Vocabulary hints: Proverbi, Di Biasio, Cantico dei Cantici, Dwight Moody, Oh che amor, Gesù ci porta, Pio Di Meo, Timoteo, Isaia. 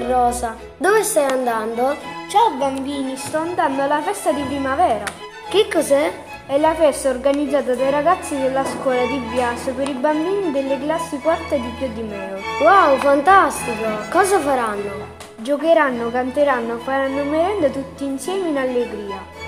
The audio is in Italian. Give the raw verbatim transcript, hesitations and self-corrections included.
e Rosa, dove stai andando? Ciao bambini, sto andando alla festa di primavera. Che cos'è? È la festa organizzata dai ragazzi della scuola Di Biasio per i bambini delle classi quarta di Pio Di Meo. Wow, fantastico! Cosa faranno? Giocheranno, canteranno, faranno merenda tutti insieme in allegria.